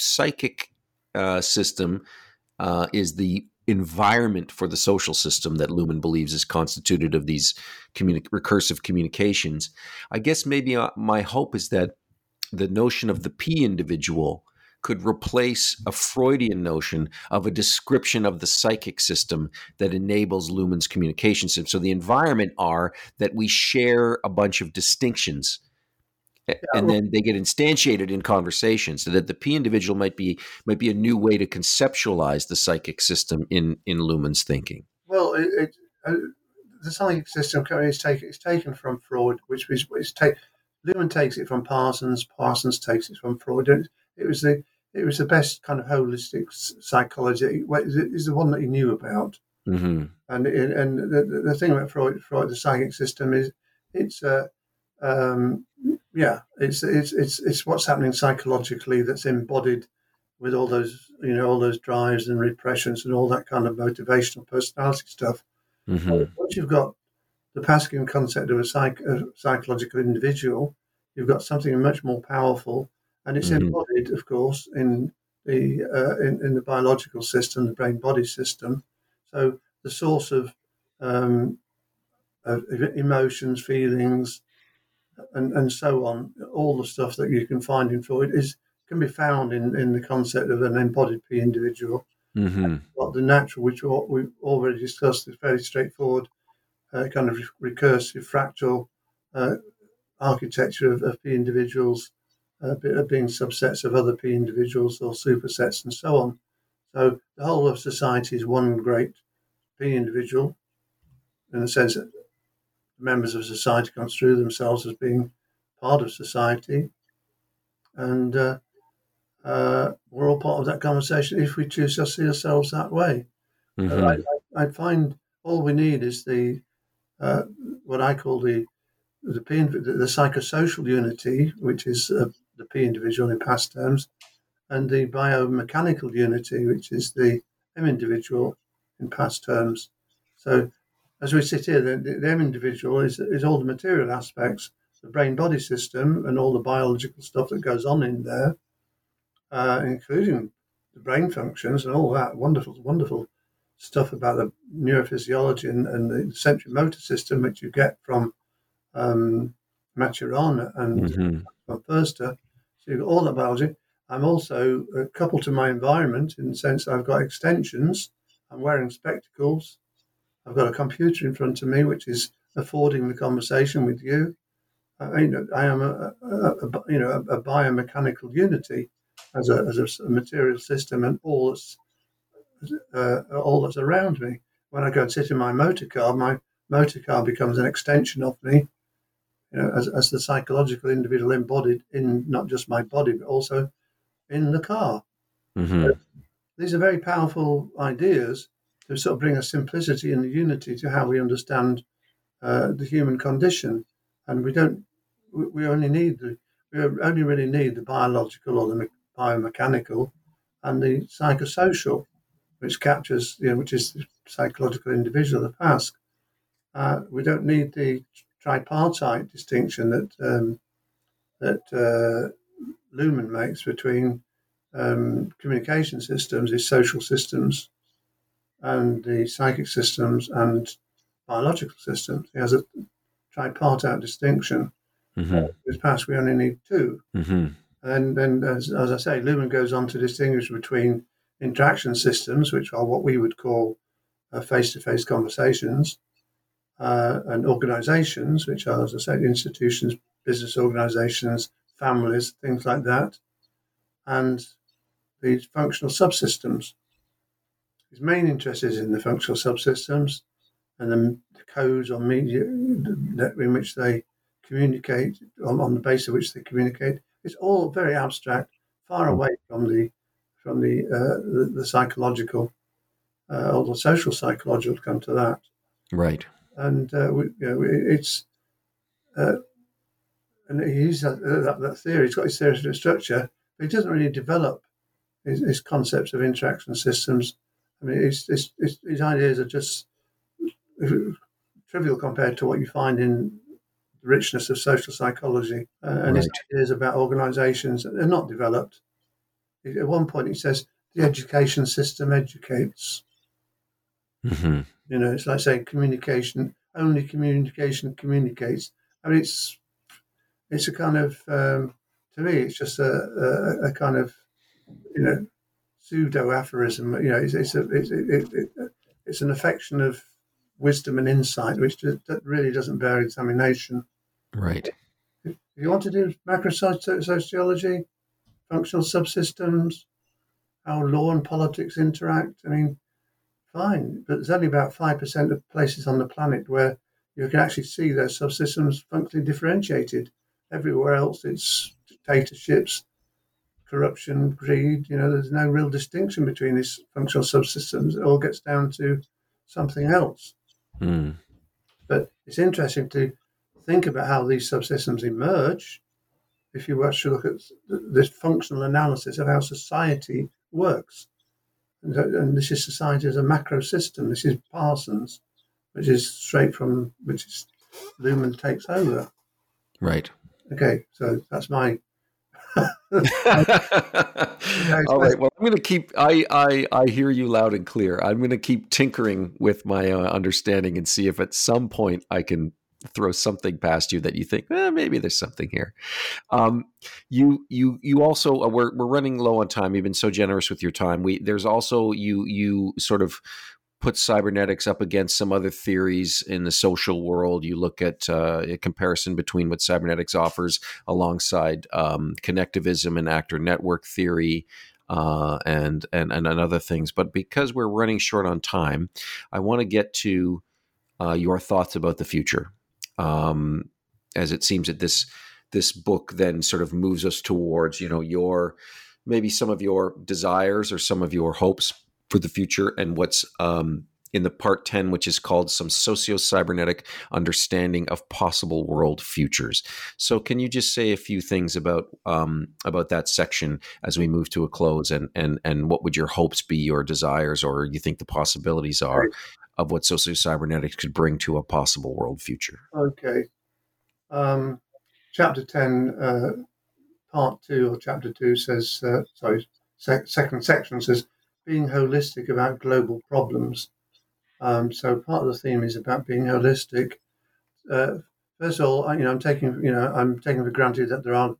psychic system is the environment for the social system that Luhmann believes is constituted of these recursive communications, I guess maybe my hope is that the notion of the P individual could replace a Freudian notion of a description of the psychic system that enables Luhmann's communication system. So the environment are that we share a bunch of distinctions And then they get instantiated in conversation, so that the P individual might be a new way to conceptualize the psychic system in Luhmann's thinking. Well, the psychic system is taken from Freud, Luhmann takes it from Parsons. Parsons takes it from Freud. It was the best kind of holistic psychology. It's the one that he knew about. Mm-hmm. And the thing about Freud, the psychic system is it's what's happening psychologically that's embodied with all those drives and repressions and all that kind of motivational personality stuff. Mm-hmm. Once you've got the Paskian concept of a psychological individual, you've got something much more powerful, and it's mm-hmm. embodied, of course, in the in the biological system, the brain-body system. So the source of emotions, feelings, and so on, all the stuff that you can find in Freud can be found in the concept of an embodied P individual. Mm-hmm. But the natural, which we've already discussed, is fairly straightforward. Kind of recursive, fractal architecture of P individuals being subsets of other P individuals or supersets and so on. So the whole of society is one great P individual, in the sense that members of society construe themselves as being part of society. And we're all part of that conversation if we choose to see ourselves that way. Mm-hmm. I find all we need is the what I call the psychosocial unity, which is the P individual in past terms, and the biomechanical unity, which is the M individual in past terms. So as we sit here, the M individual is all the material aspects, the brain-body system and all the biological stuff that goes on in there, including the brain functions and all that wonderful stuff about the neurophysiology and the sensory-motor system, which you get from Maturana and von Foerster. So you've got all that biology. I'm also coupled to my environment in the sense I've got extensions, I'm wearing spectacles, I've got a computer in front of me, which is affording the conversation with you. I am a biomechanical unity as a material system, and all that's around me. When I go and sit in my motor car becomes an extension of me, as the psychological individual embodied in not just my body but also in the car. Mm-hmm. So these are very powerful ideas to sort of bring a simplicity and a unity to how we understand the human condition, and we only really need the biological or the biomechanical and the psychosocial, which captures, which is the psychological individual, the Pask. We don't need the tripartite distinction that Luhmann makes between communication systems, his social systems, and the psychic systems and biological systems. He has a tripartite distinction. Mm-hmm. With Pask, we only need two. Mm-hmm. And then, as I say, Luhmann goes on to distinguish between interaction systems, which are what we would call face-to-face conversations, and organisations, which are, as I said, institutions, business organisations, families, things like that, and these functional subsystems. His main interest is in the functional subsystems and the codes or media in which they communicate, on the basis of which they communicate. It's all very abstract, far away from the psychological or the social psychological, to come to that. Right. And and he uses that theory. He's got his theory of structure, but he doesn't really develop his concepts of interaction systems. I mean, his ideas are just trivial compared to what you find in the richness of social psychology. And his ideas about organisations are not developed. At one point, he says, the education system educates. Mm-hmm. It's like saying communication, only communication communicates. I mean, it's a kind of, to me, it's just a kind of, pseudo-aphorism. It's an affection of wisdom and insight, which that really doesn't bear examination. Right. If you want to do macro-sociology, functional subsystems, how law and politics interact, I mean, fine. But there's only about 5% of places on the planet where you can actually see their subsystems functionally differentiated. Everywhere else, it's dictatorships, corruption, greed. You know, there's no real distinction between these functional subsystems. It all gets down to something else. Mm. But it's interesting to think about how these subsystems emerge if you were to look at this functional analysis of how society works. And this is society as a macro system. This is Parsons, which is Luhmann takes over. Right. Okay, so that's my... All right, well, I'm going to keep... I hear you loud and clear. I'm going to keep tinkering with my understanding and see if at some point I can throw something past you that you think, maybe there's something here. You also, we're running low on time. You've been so generous with your time. There's also, you sort of put cybernetics up against some other theories in the social world. You look at a comparison between what cybernetics offers alongside connectivism and actor network theory, and other things. But because we're running short on time, I want to get to your thoughts about the future. As it seems that this book then sort of moves us towards, your maybe some of your desires or some of your hopes for the future, and what's in the part 10, which is called Some Socio-Cybernetic Understanding of Possible World Futures. So can you just say a few things about that section as we move to a close, and what would your hopes be or desires, or you think the possibilities are of what socio-cybernetics could bring to a possible world future? Okay. Chapter 10, part 2 or chapter 2 says, second section says, being holistic about global problems. So part of the theme is about being holistic. First of all, I'm taking for granted that there are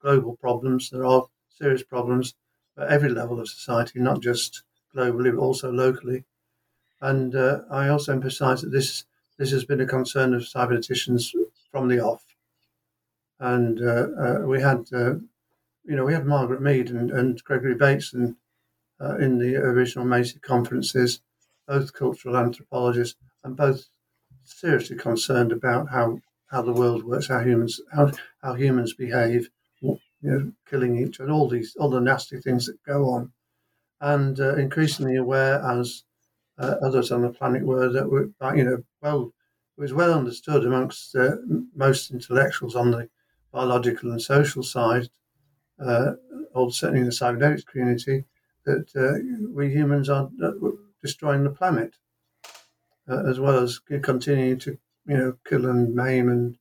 global problems, there are serious problems at every level of society, not just globally, but also locally. And I also emphasise that this has been a concern of cyberneticians from the off. And we had Margaret Mead and Gregory Bateson in the original Macy conferences, both cultural anthropologists, and both seriously concerned about how the world works, how humans behave, killing each other, all the nasty things that go on, and increasingly aware as others on the planet were that were, it was well understood amongst most intellectuals on the biological and social side, or certainly in the cybernetics community, that we humans are destroying the planet, as well as continuing to kill and maim and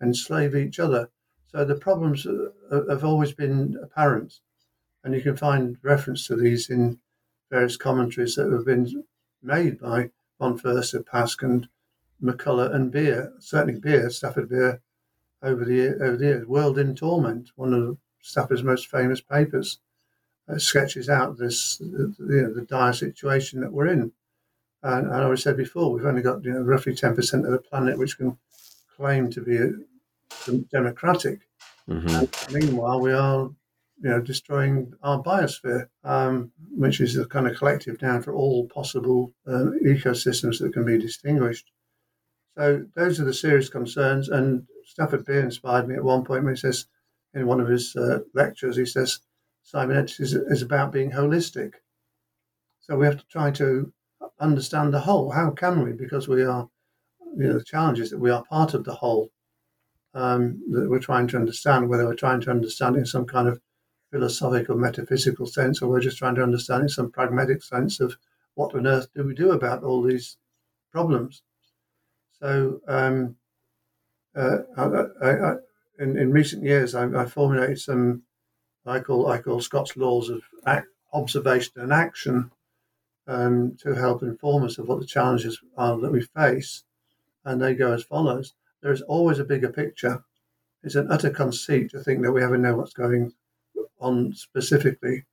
enslave each other. So the problems have always been apparent, and you can find reference to these in various commentaries that have been made by von Foerster, Pask, and McCullough, and Beer, certainly Beer, Stafford Beer, over the years. World in Torment, one of Stafford's most famous papers, sketches out this the dire situation that we're in. And I always said before, we've only got roughly 10% of the planet which can claim to be democratic. Mm-hmm. Meanwhile, we are destroying our biosphere, which is the kind of collective noun for all possible ecosystems that can be distinguished. So those are the serious concerns. And Stafford Beer inspired me at one point when he says, in one of his lectures, he says, cybernetics is about being holistic. So we have to try to understand the whole. How can we? Because we are, the challenge is that we are part of the whole, that we're trying to understand, whether we're trying to understand in some kind of philosophical, metaphysical sense, or we're just trying to understand in some pragmatic sense of what on earth do we do about all these problems. So in recent years, I formulated some I call Scott's laws of observation and action to help inform us of what the challenges are that we face. And they go as follows. There is always a bigger picture. It's an utter conceit to think that we ever know what's going on specifically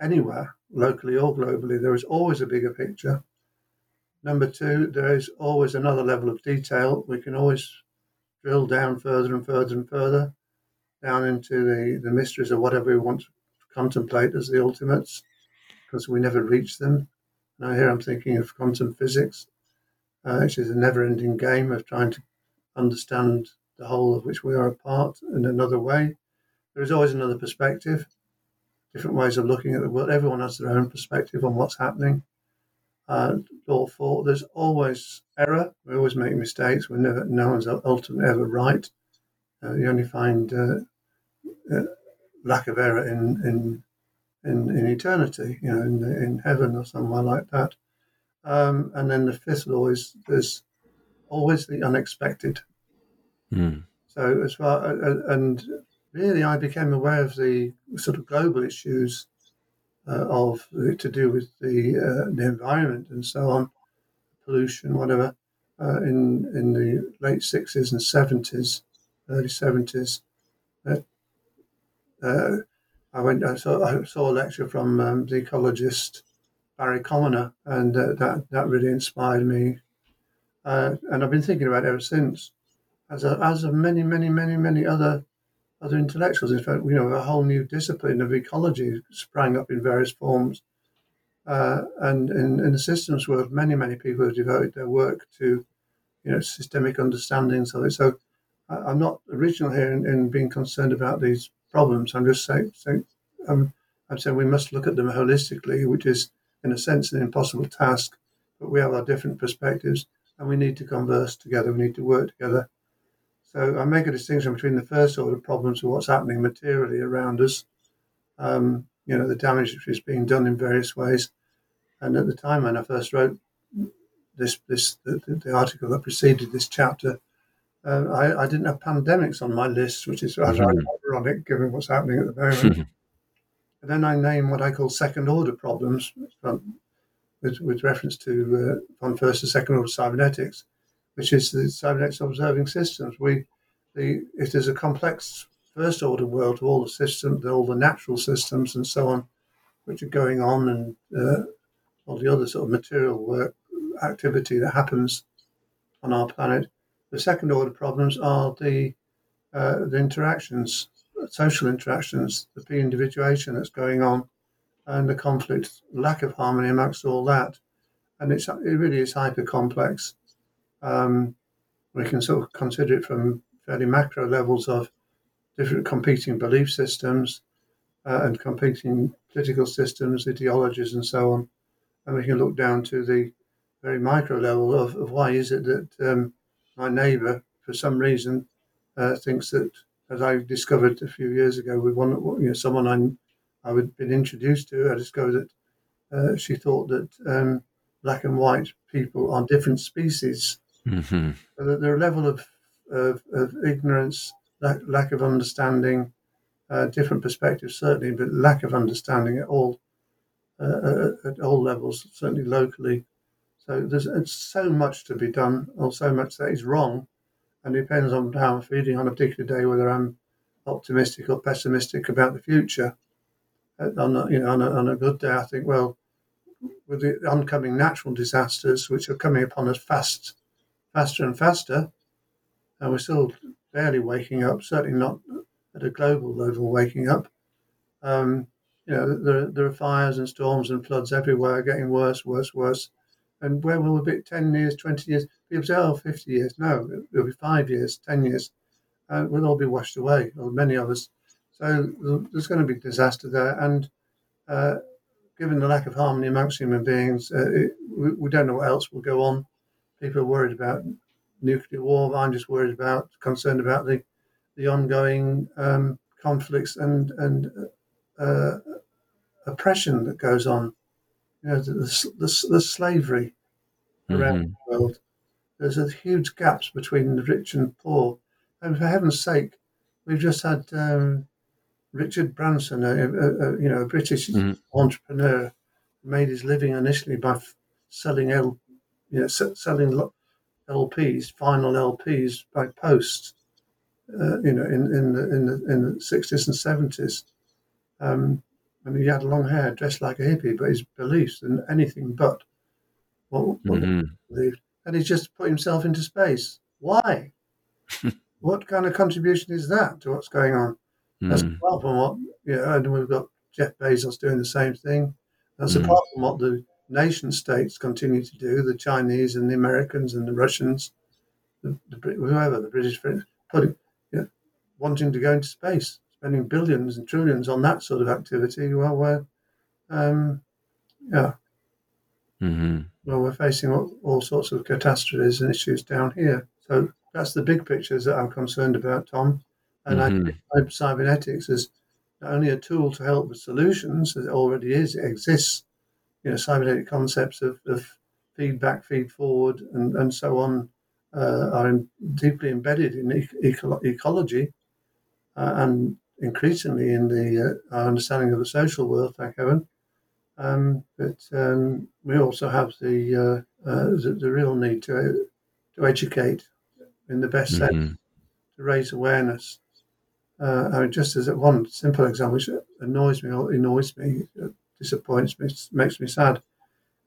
anywhere, locally or globally. There is always a bigger picture. Number 2, there is always another level of detail. We can always drill down further and further and further, down into the mysteries of whatever we want to contemplate as the ultimates, because we never reach them. Now here I'm thinking of quantum physics, which is a never-ending game of trying to understand the whole of which we are a part in another way. There is always another perspective, different ways of looking at the world. Everyone has their own perspective on what's happening. There's always error. We always make mistakes. No one's ultimately ever right. You only find lack of error in eternity, you know, in heaven or somewhere like that. And then the fifth law is there's always the unexpected. Mm. So as far and really, I became aware of the sort of global issues of to do with the environment and so on, pollution, whatever, in the late 60s and 70s, early 70s. I saw a lecture from the ecologist Barry Commoner, and that really inspired me. And I've been thinking about it ever since, as of many other intellectuals. In fact, you know, a whole new discipline of ecology sprang up in various forms. And in the systems world, many people have devoted their work to, you know, systemic understandings of it. So I'm not original here in being concerned about these problems. I'm just saying, I'm saying we must look at them holistically, which is, in a sense, an impossible task. But we have our different perspectives, and we need to converse together. We need to work together. So I make a distinction between the first order problems of what's happening materially around us, you know, the damage which is being done in various ways. And at the time when I first wrote the article that preceded this chapter, I didn't have pandemics on my list, which is rather ironic given what's happening at the moment. And then I name what I call second order problems, with reference to von Foerster's second order cybernetics, which is the cybernetics observing systems. It is a complex first order world of all the systems, all the natural systems and so on, which are going on, and all the other sort of material work activity that happens on our planet. The second order problems are the interactions, social interactions, the de-individuation that's going on, and the conflict, lack of harmony amongst all that. And it really is hyper-complex. We can sort of consider it from fairly macro levels of different competing belief systems and competing political systems, ideologies, and so on. And we can look down to the very micro level of why is it that my neighbour, for some reason, thinks that, as I discovered a few years ago with one, you know, someone I had been introduced to, I discovered that she thought that black and white people are different species. Mm-hmm. So there are a level of ignorance, lack of understanding, different perspectives certainly, but lack of understanding at all levels, certainly locally. So it's so much to be done, or so much that is wrong, and depends on how I'm feeling on a particular day, whether I'm optimistic or pessimistic about the future. On a good day, I think, well, with the oncoming natural disasters which are coming upon us faster and faster, and we're still barely waking up, certainly not at a global level waking up. You know, there are fires and storms and floods everywhere, getting worse. And where will we be 10 years, 20 years? People say, 50 years. No, it'll be 5 years, 10 years. And we'll all be washed away, or many of us. So there's going to be disaster there. And given the lack of harmony amongst human beings, we don't know what else will go on. People are worried about nuclear war. I'm just concerned about the ongoing conflicts and oppression that goes on. You know, the slavery around the world. There's a huge gaps between the rich and poor. And for heaven's sake, we've just had Richard Branson, a British entrepreneur, made his living initially by selling LPs, vinyl LPs by post. You know, in the 60s and 70s. And he had long hair, dressed like a hippie, but his beliefs and anything but what he believed. And he's just put himself into space. Why? what kind of contribution is that to what's going on? That's apart from what, you know, and we've got Jeff Bezos doing the same thing. That's apart from what the nation states continue to do, the Chinese and the Americans and the Russians, whoever, the British, putting, you know, wanting to go into space, spending billions and trillions on that sort of activity. Well, we're, well, we're facing all sorts of catastrophes and issues down here. So that's the big pictures that I'm concerned about, Tom. And I think cybernetics is not only a tool to help with solutions, as it already is, it exists. You know, cybernetic concepts of feedback, feed forward, and so on are deeply embedded in ecology and increasingly in the our understanding of the social world, thank heaven. But we also have the real need to educate in the best sense, to raise awareness. I mean, just as one simple example, which annoys me, disappoints me, makes me sad,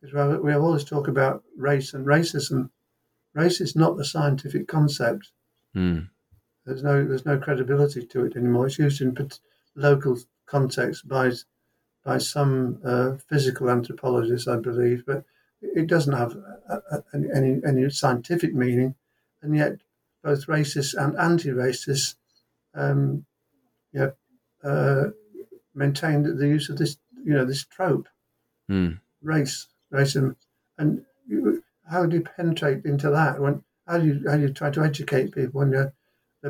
is we have all this talk about race and racism. Race is not a scientific concept. There's no credibility to it anymore. It's used in local context by some physical anthropologists, I believe, but it doesn't have any scientific meaning. And yet, both racists and anti-racists, maintain the use of this, you know, this trope, race, racism, and how do you penetrate into that? How do you try to educate people when they're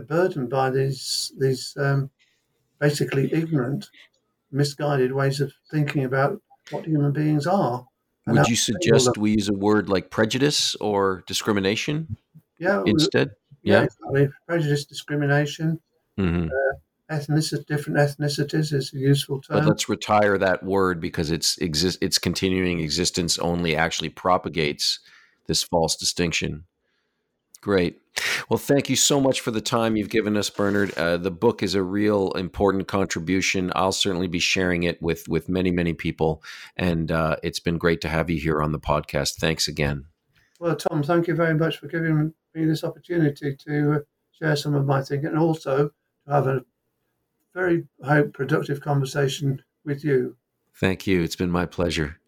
burdened by these basically ignorant, misguided ways of thinking about what human beings are? Would you suggest we use a word like prejudice or discrimination? Yeah. Instead, yeah. Exactly. Prejudice, discrimination, different ethnicities is a useful term. But let's retire that word because its continuing existence only actually propagates this false distinction. Great. Well, thank you so much for the time you've given us, Bernard. The book is a real important contribution. I'll certainly be sharing it with many, many people. And it's been great to have you here on the podcast. Thanks again. Well, Tom, thank you very much for giving me this opportunity to share some of my thinking and also to have a very, I hope, productive conversation with you. Thank you. It's been my pleasure.